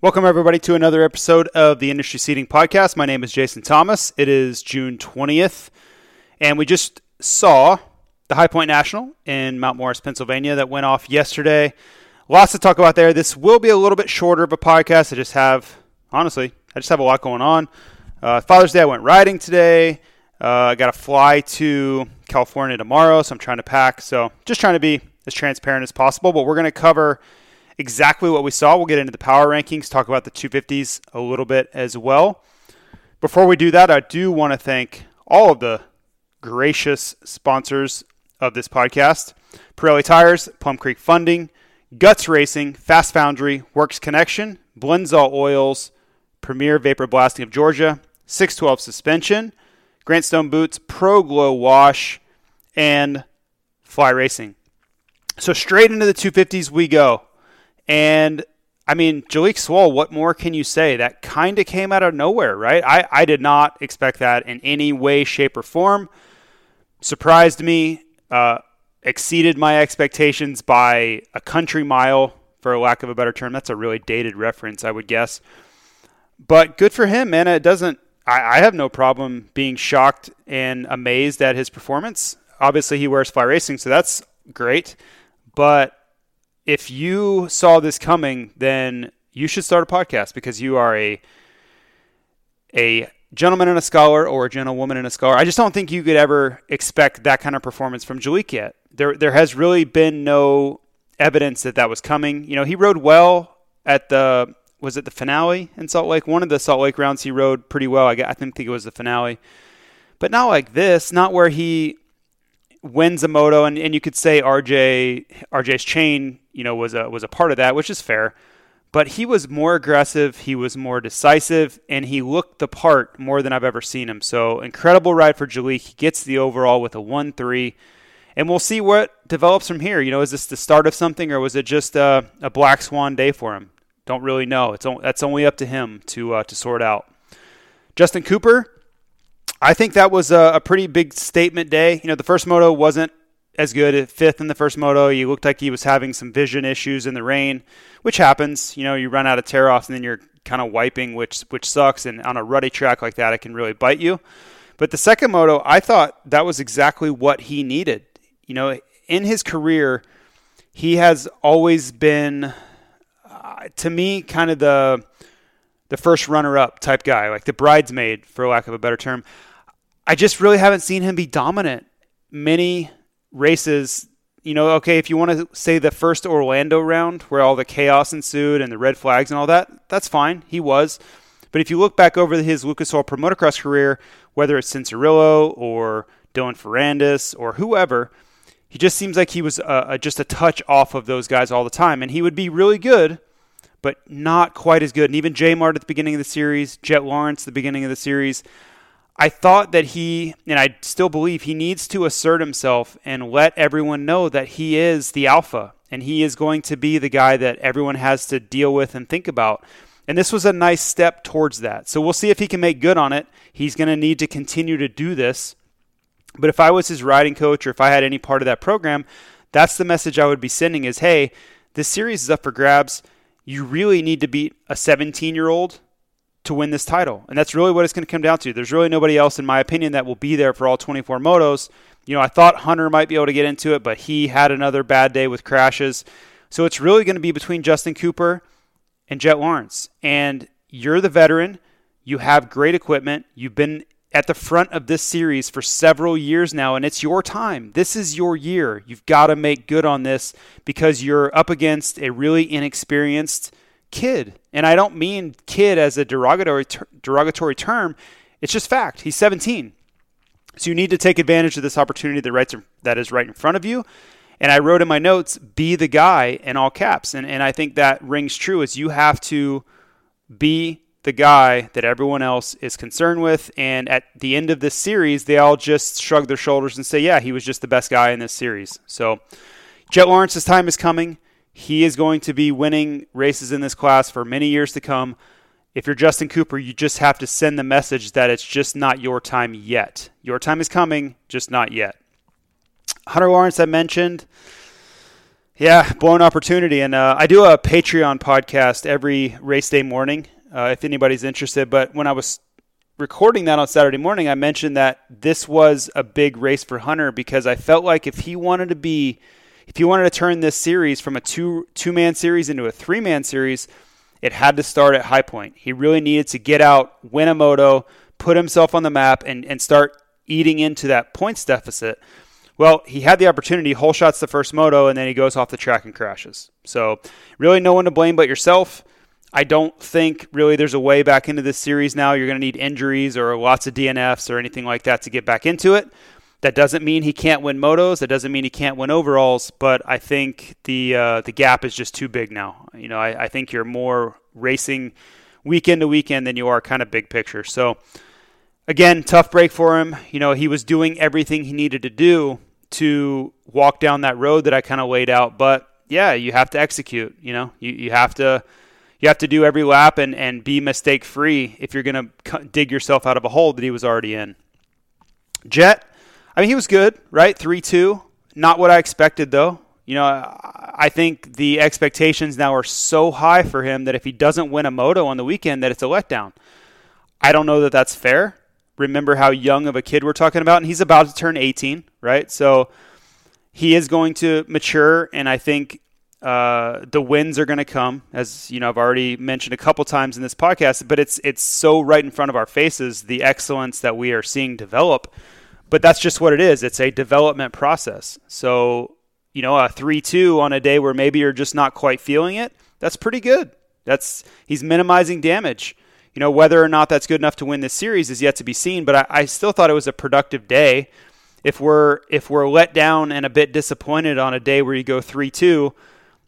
Welcome, everybody, to another episode of the Industry Seating Podcast. My name is Jason Thomas. It is June 20th, and we just saw the High Point National in Mount Morris, Pennsylvania, that went off yesterday. Lots to talk about there. This will be a little bit shorter of a podcast. I just have a lot going on. Father's Day, I went riding today. I got to fly to California tomorrow, so I'm trying to pack. So just trying to be as transparent as possible, but we're going to cover exactly what we saw. We'll get into the power rankings, talk about the 250s a little bit as well. Before we do that, I do want to thank all of the gracious sponsors of this podcast. Pirelli Tires, Plum Creek Funding, Guts Racing, Fast Foundry, Works Connection, Blendzall Oils, Premier Vapor Blasting of Georgia, 612 Suspension, Grant Stone Boots, Pro Glow Wash, and Fly Racing. So straight into the 250s we go. And, I mean, Jalek Swoll, what more can you say? That kind of came out of nowhere, right? I did not expect that in any way, shape, or form. Surprised me, exceeded my expectations by a country mile, for lack of a better term. That's a really dated reference, I would guess. But good for him, man. I have no problem being shocked and amazed at his performance. Obviously, he wears Fly Racing, so that's great. But if you saw this coming, then you should start a podcast because you are a gentleman and a scholar, or a gentlewoman and a scholar. I just don't think you could ever expect that kind of performance from Jalek yet. There has really been no evidence that was coming. You know, he rode well at the finale in Salt Lake? One of the Salt Lake rounds he rode pretty well. I think it was the finale. But not like this, not where he wins a moto, and you could say RJ's chain, you know, was a part of that, which is fair, but he was more aggressive, he was more decisive, and he looked the part more than I've ever seen him. So incredible ride for Jalek. He gets the overall with a 1-3, and we'll see what develops from here. You know, is this the start of something, or was it just a black swan day for him? Don't really know. That's only up to him to sort out. Justin Cooper, I think that was a pretty big statement day. You know, the first moto wasn't as good. Fifth in the first moto, he looked like he was having some vision issues in the rain, which happens. You know, you run out of tear-offs and then you're kind of wiping, which sucks. And on a rutty track like that, it can really bite you. But the second moto, I thought that was exactly what he needed. You know, in his career, he has always been, to me, kind of the first runner-up type guy, like the bridesmaid, for lack of a better term. I just really haven't seen him be dominant many races. You know, okay, if you want to say the first Orlando round where all the chaos ensued and the red flags and all that, that's fine. He was. But if you look back over his Lucas Oil Pro Motocross career, whether it's Cincerillo or Dylan Ferrandis or whoever, he just seems like he was just a touch off of those guys all the time. And he would be really good, but not quite as good. And even J Mart at the beginning of the series, Jet Lawrence at the beginning of the series, I thought that he, and I still believe, he needs to assert himself and let everyone know that he is the alpha and he is going to be the guy that everyone has to deal with and think about. And this was a nice step towards that. So we'll see if he can make good on it. He's going to need to continue to do this. But if I was his riding coach, or if I had any part of that program, that's the message I would be sending is, hey, this series is up for grabs. You really need to beat a 17-year-old to win this title. And that's really what it's going to come down to. There's really nobody else, in my opinion, that will be there for all 24 motos. You know, I thought Hunter might be able to get into it, but he had another bad day with crashes. So it's really going to be between Justin Cooper and Jet Lawrence. And you're the veteran. You have great equipment. You've been at the front of this series for several years now, and it's your time. This is your year. You've got to make good on this because you're up against a really inexperienced kid. And I don't mean kid as a derogatory term. It's just fact. He's 17. So you need to take advantage of this opportunity that is right in front of you. And I wrote in my notes, be the guy in all caps. And I think that rings true is you have to be the guy that everyone else is concerned with. And at the end of this series, they all just shrug their shoulders and say, yeah, he was just the best guy in this series. So Jet Lawrence's time is coming. He is going to be winning races in this class for many years to come. If you're Justin Cooper, you just have to send the message that it's just not your time yet. Your time is coming, just not yet. Hunter Lawrence, I mentioned, yeah, blown opportunity. And I do a Patreon podcast every race day morning, if anybody's interested. But when I was recording that on Saturday morning, I mentioned that this was a big race for Hunter because I felt like if he wanted to turn this series from a two-man series into a three-man series, it had to start at High Point. He really needed to get out, win a moto, put himself on the map, and start eating into that points deficit. Well, he had the opportunity. Hole shots the first moto, and then he goes off the track and crashes. So really no one to blame but yourself. I don't think really there's a way back into this series now. You're going to need injuries or lots of DNFs or anything like that to get back into it. That doesn't mean he can't win motos. That doesn't mean he can't win overalls. But I think the gap is just too big now. You know, I think you're more racing weekend to weekend than you are kind of big picture. So again, tough break for him. You know, he was doing everything he needed to do to walk down that road that I kind of laid out. But yeah, you have to execute. You know, you have to do every lap and be mistake free if you're going to dig yourself out of a hole that he was already in. Jet. I mean, he was good, right? 3-2. Not what I expected, though. You know, I think the expectations now are so high for him that if he doesn't win a moto on the weekend, that it's a letdown. I don't know that that's fair. Remember how young of a kid we're talking about, and he's about to turn 18, right? So he is going to mature, and I think the wins are going to come, as you know, I've already mentioned a couple times in this podcast. But it's so right in front of our faces, the excellence that we are seeing develop. But that's just what it is. It's a development process. So, you know, a 3-2 on a day where maybe you're just not quite feeling it, that's pretty good. He's minimizing damage. You know, whether or not that's good enough to win this series is yet to be seen, but I still thought it was a productive day. If we're let down and a bit disappointed on a day where you go 3-2,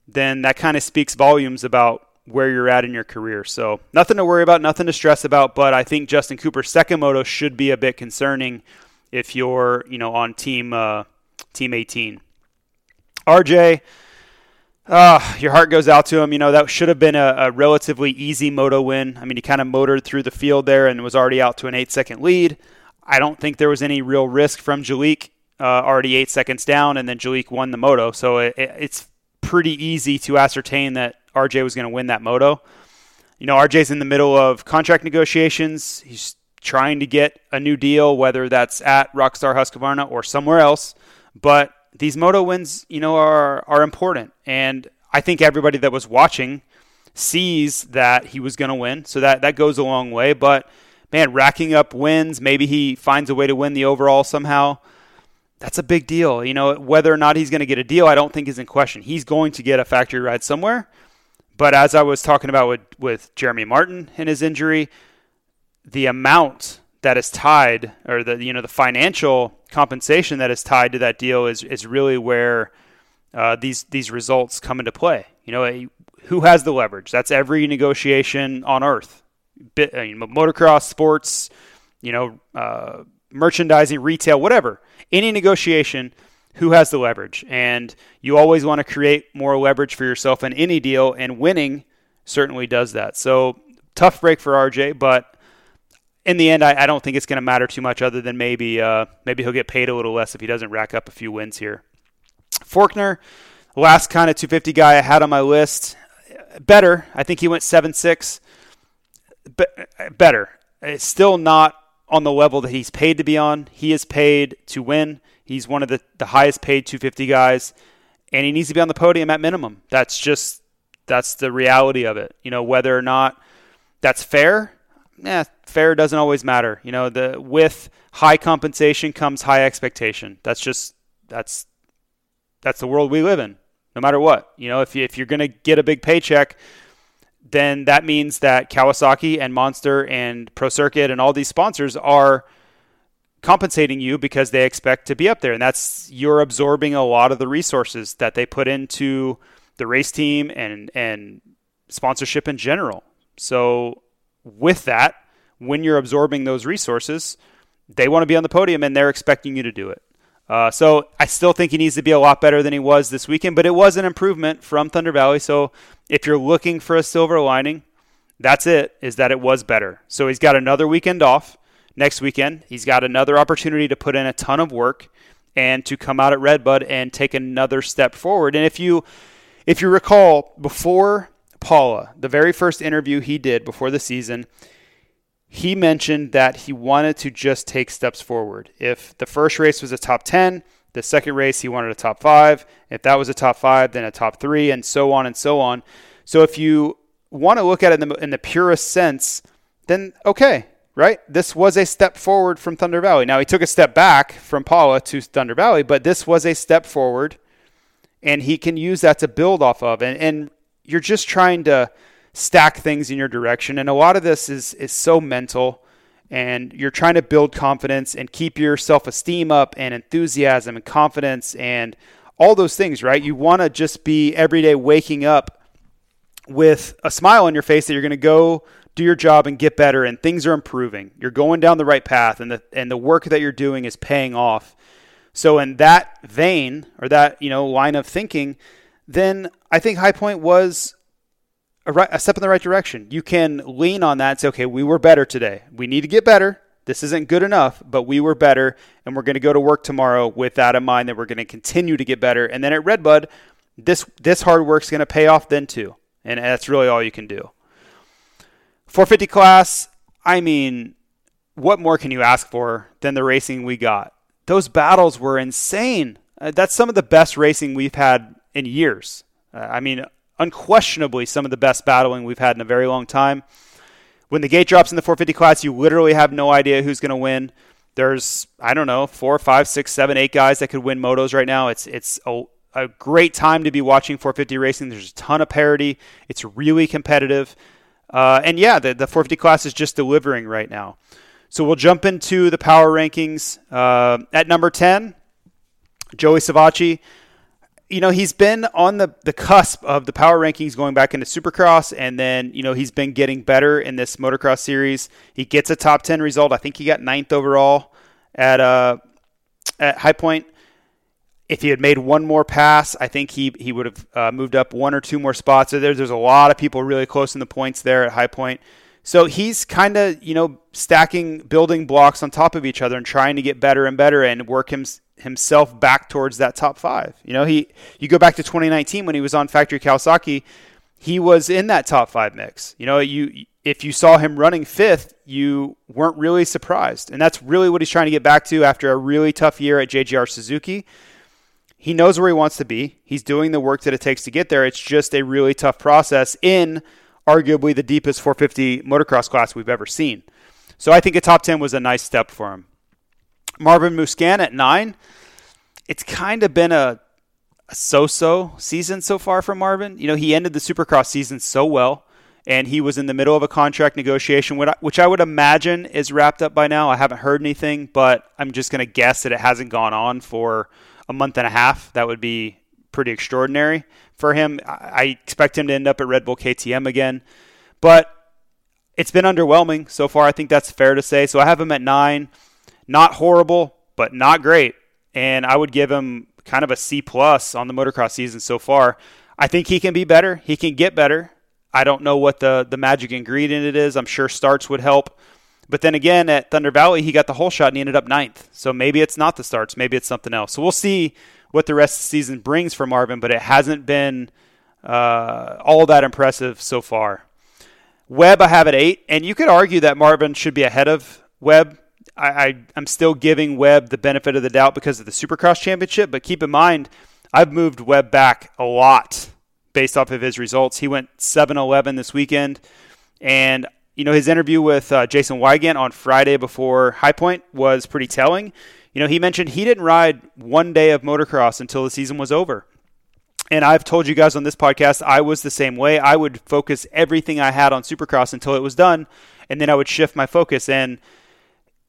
then that kind of speaks volumes about where you're at in your career. So nothing to worry about, nothing to stress about, but I think Justin Cooper's second moto should be a bit concerning if you're, you know, on team 18. RJ, your heart goes out to him. You know, that should have been a relatively easy moto win. I mean, he kind of motored through the field there and was already out to an 8-second lead. I don't think there was any real risk from Jalek, already 8 seconds down, and then Jalek won the moto. So it's pretty easy to ascertain that RJ was going to win that moto. You know, RJ's in the middle of contract negotiations. He's trying to get a new deal, whether that's at Rockstar Husqvarna or somewhere else. But these moto wins, you know, are important. And I think everybody that was watching sees that he was going to win. So that goes a long way. But, man, racking up wins, maybe he finds a way to win the overall somehow. That's a big deal. You know, whether or not he's going to get a deal, I don't think is in question. He's going to get a factory ride somewhere. But as I was talking about with Jeremy Martin and his injury, the amount that is tied, or the financial compensation that is tied to that deal, is really where these results come into play. You know, who has the leverage? That's every negotiation on earth. Motocross, sports, you know, merchandising, retail, whatever. Any negotiation, who has the leverage? And you always want to create more leverage for yourself in any deal, and winning certainly does that. So tough break for RJ, but in the end, I don't think it's going to matter too much, other than maybe he'll get paid a little less if he doesn't rack up a few wins here. Forkner, last kind of 250 guy I had on my list. Better. I think he went 7-6. Better. It's still not on the level that he's paid to be on. He is paid to win. He's one of the highest paid 250 guys, and he needs to be on the podium at minimum. That's the reality of it. You know, whether or not that's fair, fair doesn't always matter. You know, with high compensation comes high expectation. That's the world we live in, no matter what. You know, if you're going to get a big paycheck, then that means that Kawasaki and Monster and Pro Circuit and all these sponsors are compensating you because they expect to be up there. And that's, you're absorbing a lot of the resources that they put into the race team and sponsorship in general. So with that, when you're absorbing those resources, they want to be on the podium and they're expecting you to do it. So I still think he needs to be a lot better than he was this weekend, but it was an improvement from Thunder Valley. So if you're looking for a silver lining, that's it, is that it was better. So he's got another weekend off. Next weekend, he's got another opportunity to put in a ton of work and to come out at Redbud and take another step forward. And if you recall, before Paula, the very first interview he did before the season, he mentioned that he wanted to just take steps forward. If the first race was a top 10, the second race he wanted a top 5. If that was a top 5, then a top 3, and so on and so on. So if you want to look at it in the purest sense, then okay, right? This was a step forward from Thunder Valley. Now, he took a step back from Paula to Thunder Valley, but this was a step forward, and he can use that to build off of. And you're just trying to stack things in your direction. And a lot of this is so mental, and you're trying to build confidence and keep your self-esteem up and enthusiasm and confidence and all those things, right? You want to just be every day waking up with a smile on your face that you're going to go do your job and get better, and things are improving. You're going down the right path, and the work that you're doing is paying off. So in that vein, or that, you know, line of thinking, then I think High Point was a step in the right direction. You can lean on that and say, okay, we were better today. We need to get better. This isn't good enough, but we were better, and we're going to go to work tomorrow with that in mind, that we're going to continue to get better. And then at Redbud, this hard work's going to pay off then too. And that's really all you can do. 450 class, I mean, what more can you ask for than the racing we got? Those battles were insane. That's some of the best racing we've had in years. I mean, unquestionably some of the best battling we've had in a very long time. When the gate drops in the 450 class, you literally have no idea who's going to win. There's, I don't know, 4, 5, 6, 7, 8 guys that could win motos right now. It's a great time to be watching 450 racing. There's a ton of parity. It's really competitive. And yeah, the 450 class is just delivering right now. So we'll jump into the power rankings. At number 10, Joey Savacci. You know, he's been on the cusp of the power rankings going back into Supercross, and then, you know, he's been getting better in this motocross series. He gets a top 10 result. I think he got 9th overall at High Point. If he had made one more pass, I think he would have moved up 1 or 2 more spots. So there's a lot of people really close in the points there at High Point. So he's kind of, you know, stacking building blocks on top of each other and trying to get better and better and work himself back towards that top 5. You know, you go back to 2019 when he was on Factory Kawasaki, he was in that top 5 mix. You know, if you saw him running 5th, you weren't really surprised. And that's really what he's trying to get back to after a really tough year at JGR Suzuki. He knows where he wants to be. He's doing the work that it takes to get there. It's just a really tough process in arguably the deepest 450 motocross class we've ever seen. So I think a top 10 was a nice step for him. Marvin Musquin at 9. It's kind of been a so-so season so far for Marvin. You know, he ended the Supercross season so well, and he was in the middle of a contract negotiation, which I would imagine is wrapped up by now. I haven't heard anything, but I'm just going to guess that it hasn't gone on for a month and a half. That would be pretty extraordinary for him. I expect him to end up at Red Bull KTM again, but it's been underwhelming so far. I think that's fair to say. So I have him at 9, not horrible, but not great. And I would give him kind of a C+ on the motocross season so far. I think he can be better. He can get better. I don't know what the magic ingredient it is. I'm sure starts would help. But then again, at Thunder Valley, he got the whole shot and he ended up 9th. So maybe it's not the starts. Maybe it's something else. So we'll see what the rest of the season brings for Marvin, but it hasn't been all that impressive so far. Webb, I have at 8. And you could argue that Marvin should be ahead of Webb. I'm still giving Webb the benefit of the doubt because of the Supercross Championship. But keep in mind, I've moved Webb back a lot based off of his results. He went 7-11 this weekend. And you know, his interview with Jason Wygant on Friday before High Point was pretty telling. You know, he mentioned he didn't ride one day of motocross until the season was over. And I've told you guys on this podcast, I was the same way. I would focus everything I had on Supercross until it was done, and then I would shift my focus. And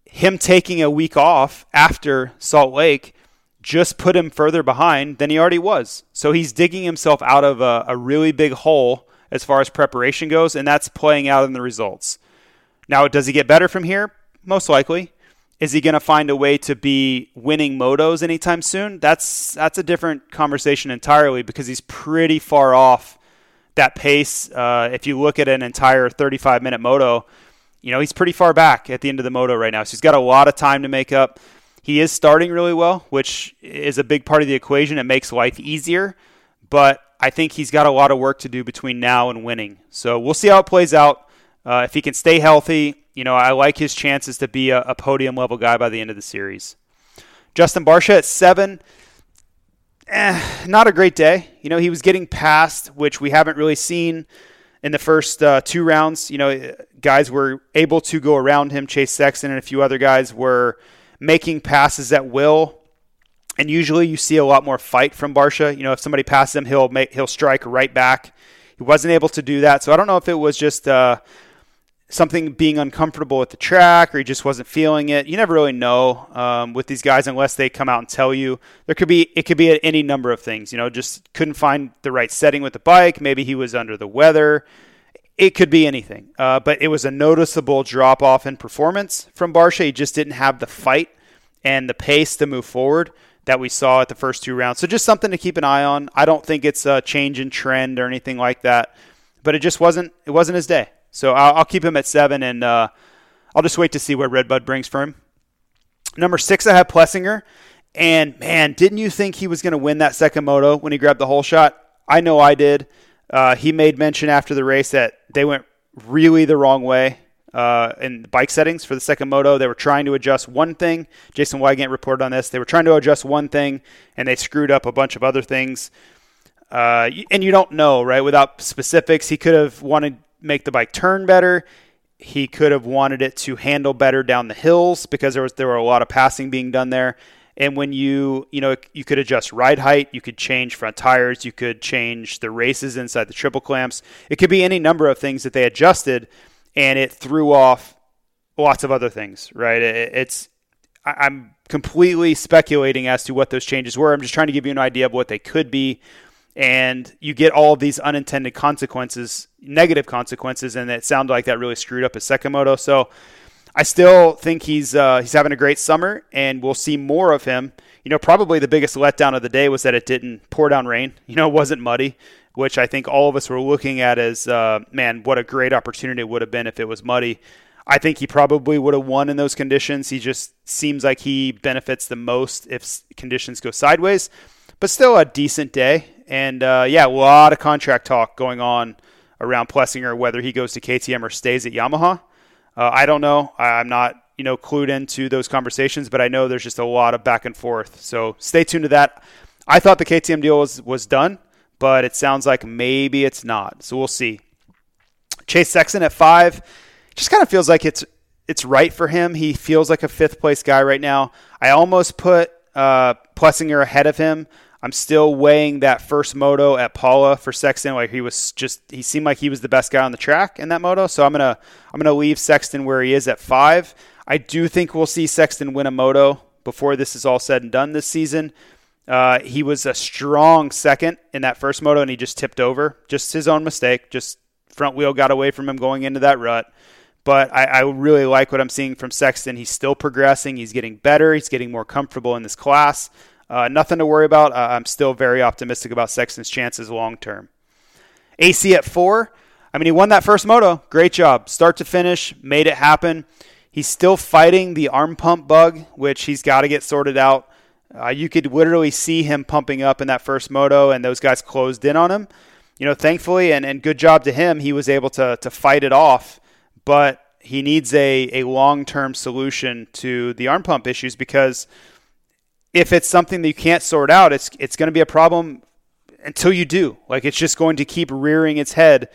him taking a week off after Salt Lake just put him further behind than he already was. So he's digging himself out of a really big hole as far as preparation goes, and that's playing out in the results. Now, does he get better from here? Most likely. Is he going to find a way to be winning motos anytime soon? That's a different conversation entirely, because he's pretty far off that pace. If you look at an entire 35-minute moto, you know, he's pretty far back at the end of the moto right now. So he's got a lot of time to make up. He is starting really well, which is a big part of the equation. It makes life easier, but I think he's got a lot of work to do between now and winning. So we'll see how it plays out. If he can stay healthy, you know, I like his chances to be a podium-level guy by the end of the series. Justin Barcia at 7. Not a great day. You know, he was getting passed, which we haven't really seen in the first two rounds. You know, guys were able to go around him. Chase Sexton and a few other guys were making passes at will. And usually you see a lot more fight from Barcia. You know, if somebody passes him, he'll strike right back. He wasn't able to do that. So I don't know if it was just... something being uncomfortable at the track, or he just wasn't feeling it. You never really know with these guys unless they come out and tell you. It could be any number of things. You know, just couldn't find the right setting with the bike. Maybe he was under the weather. It could be anything. But it was a noticeable drop-off in performance from Barcia. He just didn't have the fight and the pace to move forward that we saw at the first two rounds. So just something to keep an eye on. I don't think it's a change in trend or anything like that. But it just wasn't his day. So I'll keep him at 7, and I'll just wait to see what Redbud brings for him. Number 6, I have Plessinger. And, man, didn't you think he was going to win that second moto when he grabbed the hole shot? I know I did. He made mention after the race that they went really the wrong way in the bike settings for the second moto. They were trying to adjust one thing. Jason Wygant reported on this. They were trying to adjust one thing, and they screwed up a bunch of other things. And you don't know, right? Without specifics, he could have wanted – make the bike turn better. He could have wanted it to handle better down the hills, because there were a lot of passing being done there. And when you could adjust ride height, you could change front tires, you could change the races inside the triple clamps. It could be any number of things that they adjusted, and it threw off lots of other things, right? I'm completely speculating as to what those changes were. I'm just trying to give you an idea of what they could be. And you get all of these unintended consequences, negative consequences, and it sounded like that really screwed up his second moto. So I still think he's having a great summer, and we'll see more of him. You know, probably the biggest letdown of the day was that it didn't pour down rain. You know, it wasn't muddy, which I think all of us were looking at as, man, what a great opportunity it would have been if it was muddy. I think he probably would have won in those conditions. He just seems like he benefits the most if conditions go sideways. But still a decent day. And, yeah, a lot of contract talk going on around Plessinger, whether he goes to KTM or stays at Yamaha. I don't know. I'm not, you know, clued into those conversations, but I know there's just a lot of back and forth. So stay tuned to that. I thought the KTM deal was done, but it sounds like maybe it's not. So we'll see. Chase Sexton at 5. Just kind of feels like it's right for him. He feels like a fifth-place guy right now. I almost put Plessinger ahead of him. I'm still weighing that first moto at Paula for Sexton. Like he seemed like he was the best guy on the track in that moto. So I'm gonna leave Sexton where he is at 5. I do think we'll see Sexton win a moto before this is all said and done this season. He was a strong second in that first moto, and he just tipped over. Just his own mistake. Just front wheel got away from him going into that rut. But I really like what I'm seeing from Sexton. He's still progressing. He's getting better. He's getting more comfortable in this class. Nothing to worry about. I'm still very optimistic about Sexton's chances long-term. AC at 4. I mean, he won that first moto. Great job. Start to finish. Made it happen. He's still fighting the arm pump bug, which he's got to get sorted out. You could literally see him pumping up in that first moto, and those guys closed in on him. You know, thankfully, and good job to him, he was able to fight it off. But he needs a long-term solution to the arm pump issues, because if it's something that you can't sort out, it's going to be a problem until you do. Like, it's just going to keep rearing its head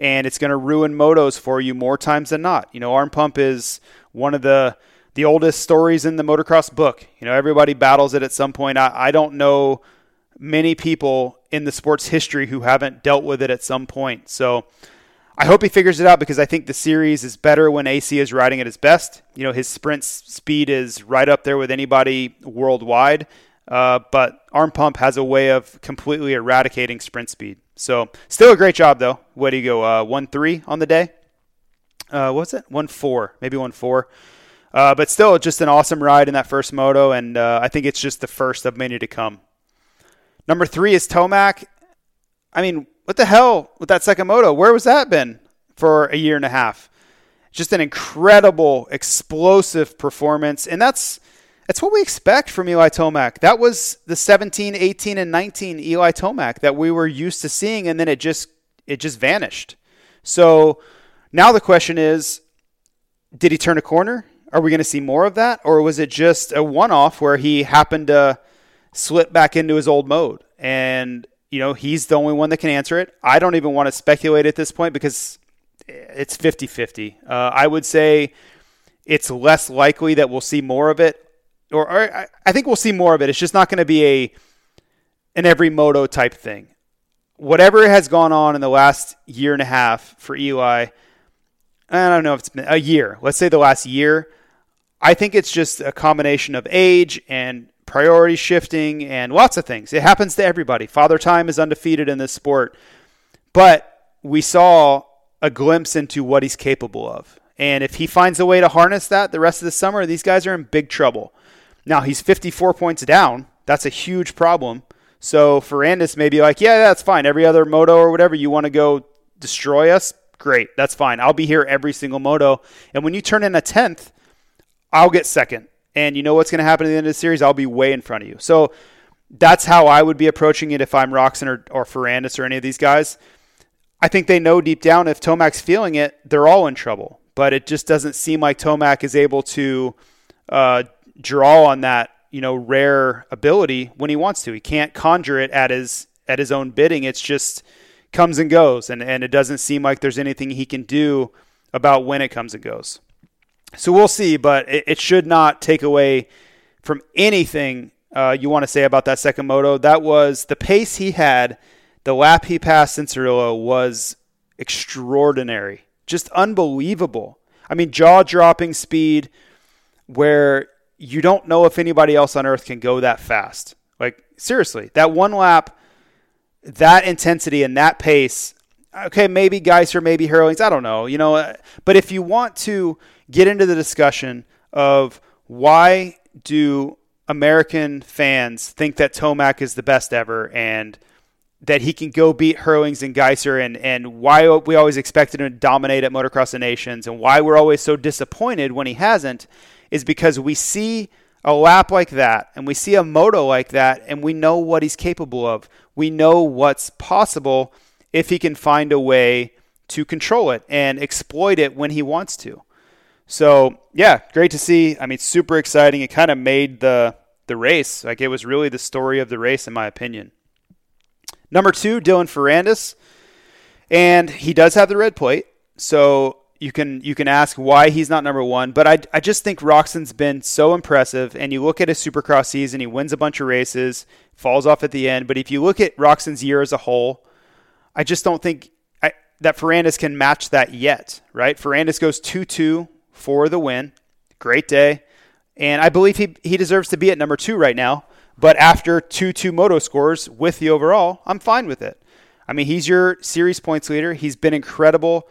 and it's going to ruin motos for you more times than not. You know, arm pump is one of the oldest stories in the motocross book. You know, everybody battles it at some point. I don't know many people in the sport's history who haven't dealt with it at some point. So I hope he figures it out, because I think the series is better when AC is riding at his best. You know, his sprint speed is right up there with anybody worldwide. But arm pump has a way of completely eradicating sprint speed. So still a great job though. Way to go. 1-3 on the day. What was it? 1-4, maybe 1-4. But still just an awesome ride in that first moto. And, I think it's just the first of many to come. Number 3 is Tomac. I mean, what the hell with that second moto? Where was that been for a year and a half? Just an incredible, explosive performance. And that's what we expect from Eli Tomac. That was the 17, 18, and 19 Eli Tomac that we were used to seeing, and then it just vanished. So now the question is, did he turn a corner? Are we going to see more of that? Or was it just a one-off where he happened to slip back into his old mode? And, you know, he's the only one that can answer it. I don't even want to speculate at this point because it's 50-50. I would say it's less likely that we'll see more of it. Or I think we'll see more of it. It's just not going to be an every moto type thing. Whatever has gone on in the last year and a half for Eli, I don't know if it's been a year. Let's say the last year. I think it's just a combination of age and priority shifting and lots of things. It happens to everybody. Father Time is undefeated in this sport. But we saw a glimpse into what he's capable of. And if he finds a way to harness that the rest of the summer, these guys are in big trouble. Now, he's 54 points down. That's a huge problem. So Ferrandis may be like, yeah, that's fine. Every other moto or whatever, you want to go destroy us? Great. That's fine. I'll be here every single moto. And when you turn in a 10th, I'll get second. And you know what's going to happen at the end of the series? I'll be way in front of you. So that's how I would be approaching it if I'm Roczen or Ferrandis or any of these guys. I think they know deep down if Tomac's feeling it, they're all in trouble. But it just doesn't seem like Tomac is able to draw on that, you know, rare ability when he wants to. He can't conjure it at his own bidding. It's just comes and goes, and it doesn't seem like there's anything he can do about when it comes and goes. So we'll see, but it should not take away from anything you want to say about that second moto. That was the pace he had. The lap he passed Cincerillo was extraordinary, just unbelievable. I mean, jaw-dropping speed where you don't know if anybody else on earth can go that fast. Like, seriously, that one lap, that intensity and that pace, okay, maybe Geiser, maybe Herlings, I don't know, you know. But if you want to get into the discussion of why do American fans think that Tomac is the best ever and that he can go beat Herlings and Geiser and why we always expected him to dominate at Motocross of Nations and why we're always so disappointed when he hasn't, is because we see a lap like that and we see a moto like that and we know what he's capable of. We know what's possible if he can find a way to control it and exploit it when he wants to. So, yeah, great to see. I mean, super exciting. It kind of made the race. Like, it was really the story of the race, in my opinion. Number 2, Dylan Ferrandis. And he does have the red plate. So you can ask why he's not number 1, but I just think Roczen's been so impressive, and you look at his Supercross season, he wins a bunch of races, falls off at the end, but if you look at Roczen's year as a whole, I just don't think that Ferrandis can match that yet, right? Ferrandis goes 2-2 for the win. Great day. And I believe he deserves to be at number 2 right now, but after 2-2 moto scores with the overall, I'm fine with it. I mean, he's your series points leader. He's been incredible.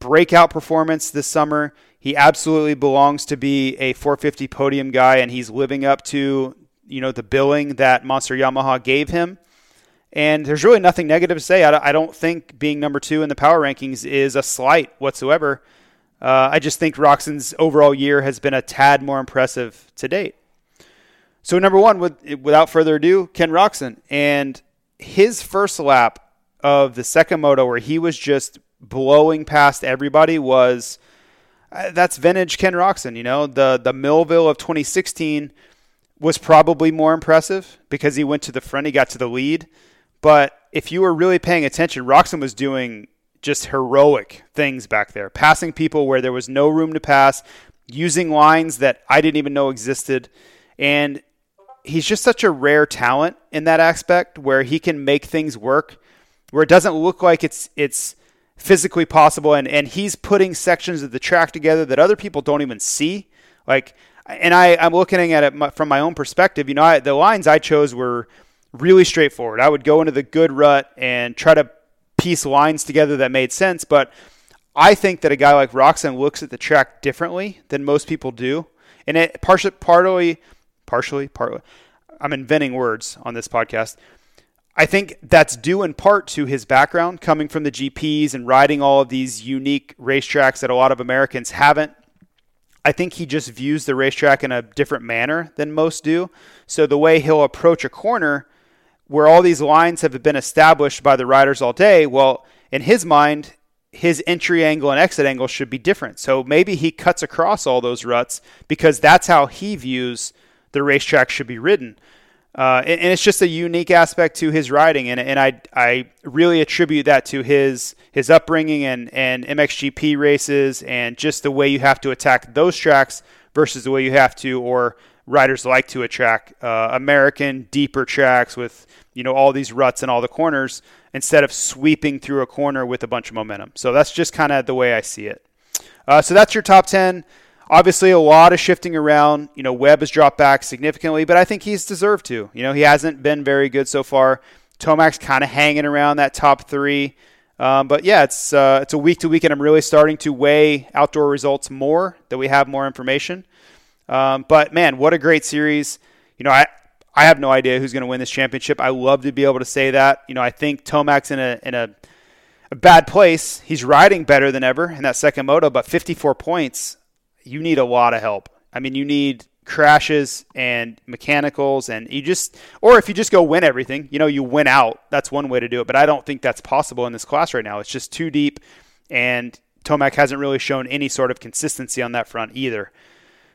Breakout performance this summer. He absolutely belongs to be a 450 podium guy, and he's living up to, you know, the billing that Monster Yamaha gave him. And there's really nothing negative to say. I don't think being number 2 in the power rankings is a slight whatsoever. I just think Roczen's overall year has been a tad more impressive to date. So number 1, without further ado, Ken Roczen. And his first lap of the second moto, where he was just blowing past everybody, was that's vintage Ken Roczen. You know, the Millville of 2016 was probably more impressive because he went to the front, he got to the lead. But if you were really paying attention, Roczen was doing just heroic things back there, passing people where there was no room to pass, using lines that I didn't even know existed. And he's just such a rare talent in that aspect where he can make things work, where it doesn't look like it's physically possible. And he's putting sections of the track together that other people don't even see. Like, and I'm looking at it from my own perspective. You know, the lines I chose were really straightforward. I would go into the good rut and try to piece lines together that made sense. But I think that a guy like Roczen looks at the track differently than most people do. And it partly, I'm inventing words on this podcast. I think that's due in part to his background coming from the GPs and riding all of these unique racetracks that a lot of Americans haven't. I think he just views the racetrack in a different manner than most do. So the way he'll approach a corner where all these lines have been established by the riders all day, well, in his mind, his entry angle and exit angle should be different. So maybe he cuts across all those ruts because that's how he views the racetrack should be ridden. And it's just a unique aspect to his riding. And I really attribute that to his upbringing and MXGP races and just the way you have to attack those tracks versus the way you have to, or riders like to attack American deeper tracks with, you know, all these ruts and all the corners instead of sweeping through a corner with a bunch of momentum. So that's just kind of the way I see it. So that's your top 10. Obviously, a lot of shifting around. You know, Webb has dropped back significantly, but I think he's deserved to. You know, he hasn't been very good so far. Tomac's kind of hanging around that top three. But, yeah, it's a week-to-week, and I'm really starting to weigh outdoor results more, that we have more information. But, man, what a great series. You know, I have no idea who's going to win this championship. I love to be able to say that. You know, I think Tomac's in a bad place. He's riding better than ever in that second moto, but 54 points, you need a lot of help. I mean, you need crashes and mechanicals, and you just, or if you just go win everything, you know, you win out. That's one way to do it, but I don't think that's possible in this class right now. It's just too deep, and Tomac hasn't really shown any sort of consistency on that front either.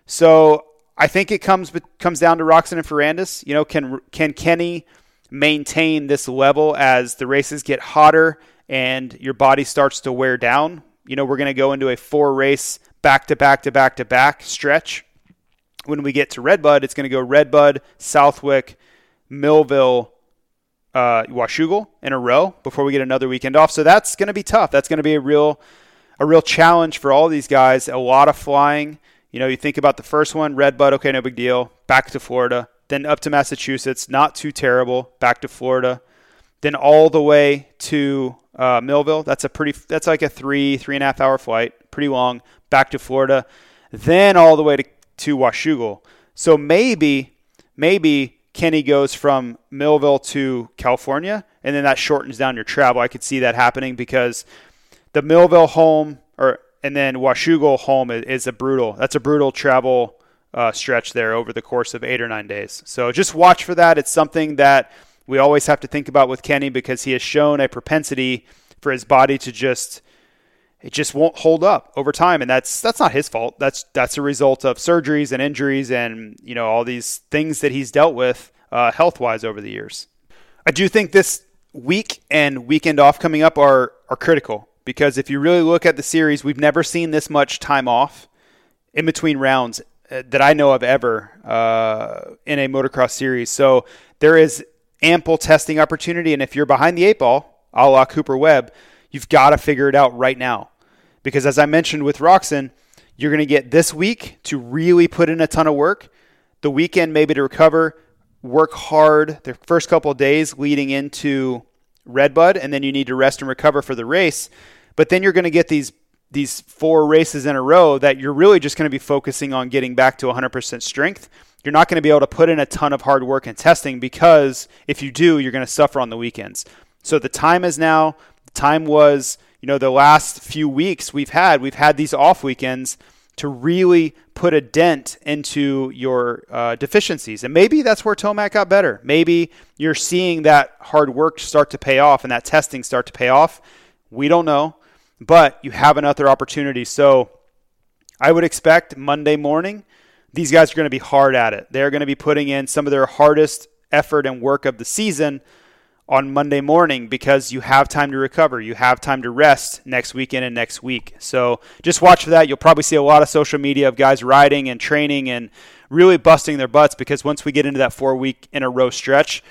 So I think it comes down to Roczen and Ferrandis. You know, can Kenny maintain this level as the races get hotter and your body starts to wear down? You know, we're going to go into a four-race back-to-back-to-back-to-back stretch. When we get to Redbud, it's going to go Redbud, Southwick, Millville, Washougal in a row before we get another weekend off. So that's going to be tough. That's going to be a real challenge for all these guys. A lot of flying. You know, you think about the first one, Redbud, okay, no big deal. Back to Florida. Then up to Massachusetts, not too terrible. Back to Florida. Then all the way to Millville. That's like a three and a half hour flight. Pretty long. Back to Florida. Then all the way to Washougal. So maybe Kenny goes from Millville to California, and then that shortens down your travel. I could see that happening because the Millville home and then Washougal home is a brutal travel stretch there over the course of 8 or 9 days. So just watch for that. It's something that we always have to think about with Kenny because he has shown a propensity for his body to it just won't hold up over time. And that's not his fault. That's a result of surgeries and injuries and, you know, all these things that he's dealt with health-wise over the years. I do think this week and weekend off coming up are critical. Because if you really look at the series, we've never seen this much time off in between rounds that I know of ever in a motocross series. So there is ample testing opportunity. And if you're behind the eight ball, a la Cooper Webb, you've got to figure it out right now. Because as I mentioned with Roczen, you're going to get this week to really put in a ton of work. The weekend maybe to recover, work hard the first couple of days leading into Redbud. And then you need to rest and recover for the race. But then you're going to get these four races in a row that you're really just going to be focusing on getting back to 100% strength. You're not going to be able to put in a ton of hard work and testing because if you do, you're going to suffer on the weekends. So the time is now. The time was, you know, the last few weeks we've had these off weekends to really put a dent into your deficiencies. And maybe that's where Tomac got better. Maybe you're seeing that hard work start to pay off and that testing start to pay off. We don't know. But you have another opportunity. So I would expect Monday morning, these guys are going to be hard at it. They're going to be putting in some of their hardest effort and work of the season on Monday morning because you have time to recover. You have time to rest next weekend and next week. So just watch for that. You'll probably see a lot of social media of guys riding and training and really busting their butts, because once we get into that 4-week in a row stretch,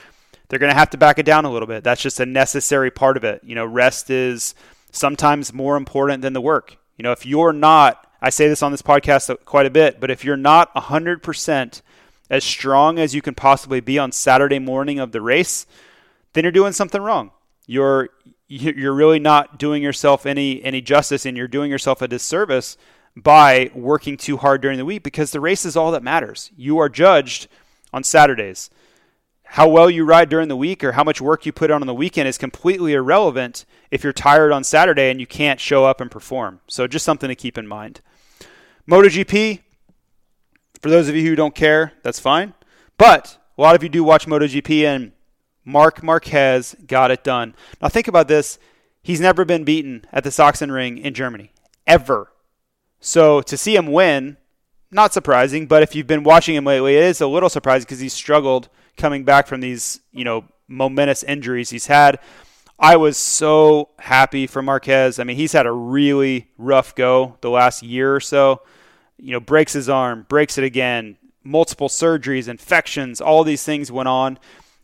they're going to have to back it down a little bit. That's just a necessary part of it. You know, rest is sometimes more important than the work. You know, if you're not, I say this on this podcast quite a bit, but if you're not 100% as strong as you can possibly be on Saturday morning of the race, then you're doing something wrong. You're really not doing yourself any justice, and you're doing yourself a disservice by working too hard during the week, because the race is all that matters. You are judged on Saturdays. How well you ride during the week or how much work you put on the weekend is completely irrelevant if you're tired on Saturday and you can't show up and perform. So just something to keep in mind. MotoGP, for those of you who don't care, that's fine. But a lot of you do watch MotoGP, and Mark Marquez got it done. Now think about this. He's never been beaten at the Sachsenring in Germany, ever. So to see him win, not surprising, but if you've been watching him lately, it is a little surprising because he's struggled coming back from these, you know, momentous injuries he's had. I was so happy for Marquez. I mean, he's had a really rough go the last year or so. You know, breaks his arm, breaks it again, multiple surgeries, infections, all these things went on.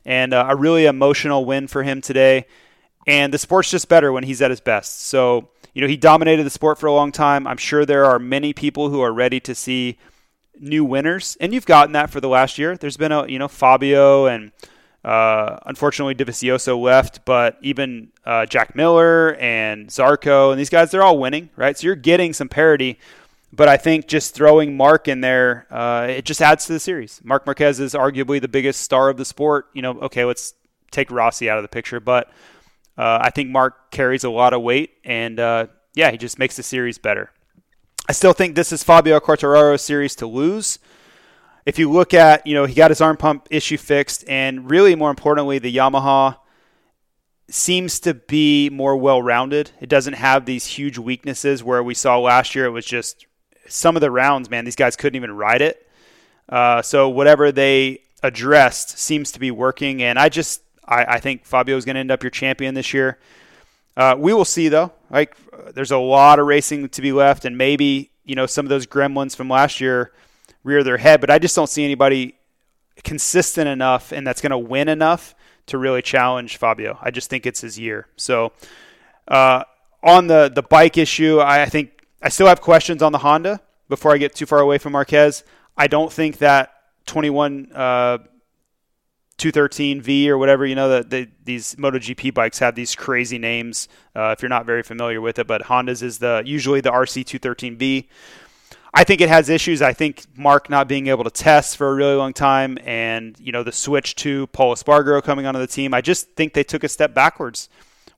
And a really emotional win for him today. And the sport's just better when he's at his best. So, you know, he dominated the sport for a long time. I'm sure there are many people who are ready to see new winners, and you've gotten that for the last year. There's been a, you know, Fabio and unfortunately Dovizioso left, but even Jack Miller and Zarco and these guys, they're all winning, right? So you're getting some parity, but I think just throwing Mark in there, it just adds to the series. Mark Marquez is arguably the biggest star of the sport. You know, okay, let's take Rossi out of the picture, but I think Mark carries a lot of weight, and yeah, he just makes the series better. I still think this is Fabio Quartararo's series to lose. If you look at, you know, he got his arm pump issue fixed, and really more importantly, the Yamaha seems to be more well-rounded. It doesn't have these huge weaknesses where we saw last year. It was just some of the rounds, man, these guys couldn't even ride it. So whatever they addressed seems to be working, and I think Fabio is going to end up your champion this year. We will see, though. Like, there's a lot of racing to be left, and maybe, you know, some of those gremlins from last year rear their head, but I just don't see anybody consistent enough and that's going to win enough to really challenge Fabio. I just think it's his year. So on the bike issue, I think I still have questions on the Honda before I get too far away from Marquez. I don't think that 21 213V or whatever, you know, that these MotoGP bikes have these crazy names if you're not very familiar with it, but Honda's is usually the RC 213V. I think it has issues. I think Mark not being able to test for a really long time, and, you know, the switch to Paul Espargaro coming onto the team, I just think they took a step backwards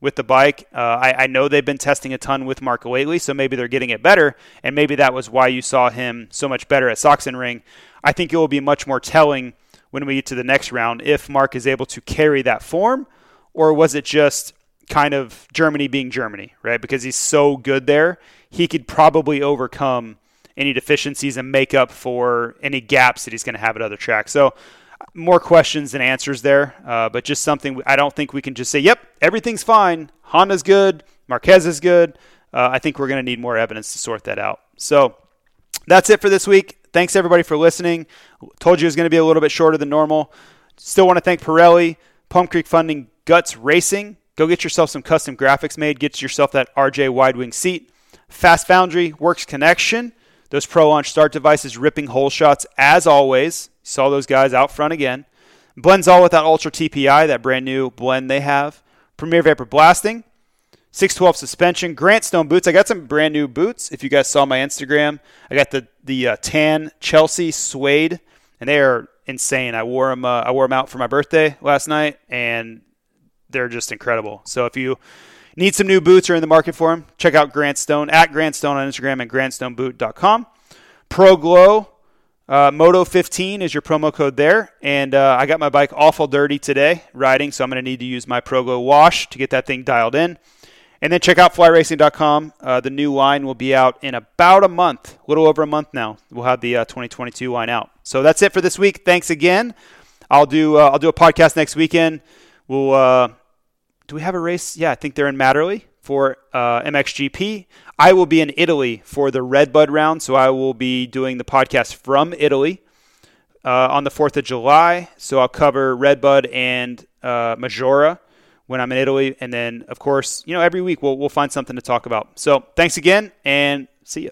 with the bike. I know they've been testing a ton with Mark lately, so maybe they're getting it better, and maybe that was why you saw him so much better at Sachsenring. I think it will be much more telling when we get to the next round, if Mark is able to carry that form, or was it just kind of Germany being Germany, right? Because he's so good there, he could probably overcome any deficiencies and make up for any gaps that he's going to have at other tracks. So more questions than answers there, but just something I don't think we can just say, yep, everything's fine. Honda's good. Marquez is good. I think we're going to need more evidence to sort that out. So that's it for this week. Thanks, everybody, for listening. Told you it was going to be a little bit shorter than normal. Still want to thank Pirelli, Plum Creek Funding, Guts Racing. Go get yourself some custom graphics made. Get yourself that RJ wide wing seat. Fast Foundry, Works Connection. Those Pro Launch start devices ripping hole shots as always. Saw those guys out front again. Blendzall with that Ultra TPI, that brand new blend they have. Premier Vapor Blasting. 612 Suspension, Grant Stone Boots. I got some brand new boots. If you guys saw my Instagram, I got the tan Chelsea suede, and they are insane. I wore them out for my birthday last night, and they're just incredible. So if you need some new boots or in the market for them, check out Grant Stone, at Grant Stone on Instagram and grantstoneboot.com. Pro Glow, Moto15 is your promo code there, and I got my bike awful dirty today riding, so I'm going to need to use my Pro Glow wash to get that thing dialed in. And then check out flyracing.com. The new line will be out in about a month, a little over a month now. We'll have the 2022 line out. So that's it for this week. Thanks again. I'll do a podcast next weekend. We'll do we have a race? Yeah, I think they're in Matterly for MXGP. I will be in Italy for the Redbud round, so I will be doing the podcast from Italy on the 4th of July. So I'll cover Redbud and Majora when I'm in Italy. And then, of course, you know, every week we'll find something to talk about. So thanks again, and see you.